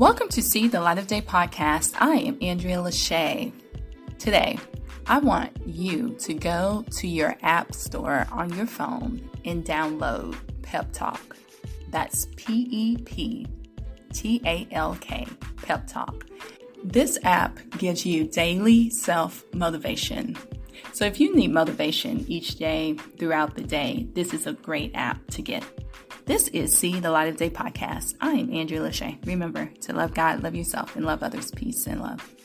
Welcome to See the Light of Day podcast. I am Andrea Lachey. Today, I want you to go to your app store on your phone and download Pep Talk. That's PEP TALK, Pep Talk. This app gives you daily self-motivation. So if you need motivation each day throughout the day, this is a great app to get. This is See the Light of Day podcast. I am Andrea Lachey. Remember to love God, love yourself, and love others. Peace and love.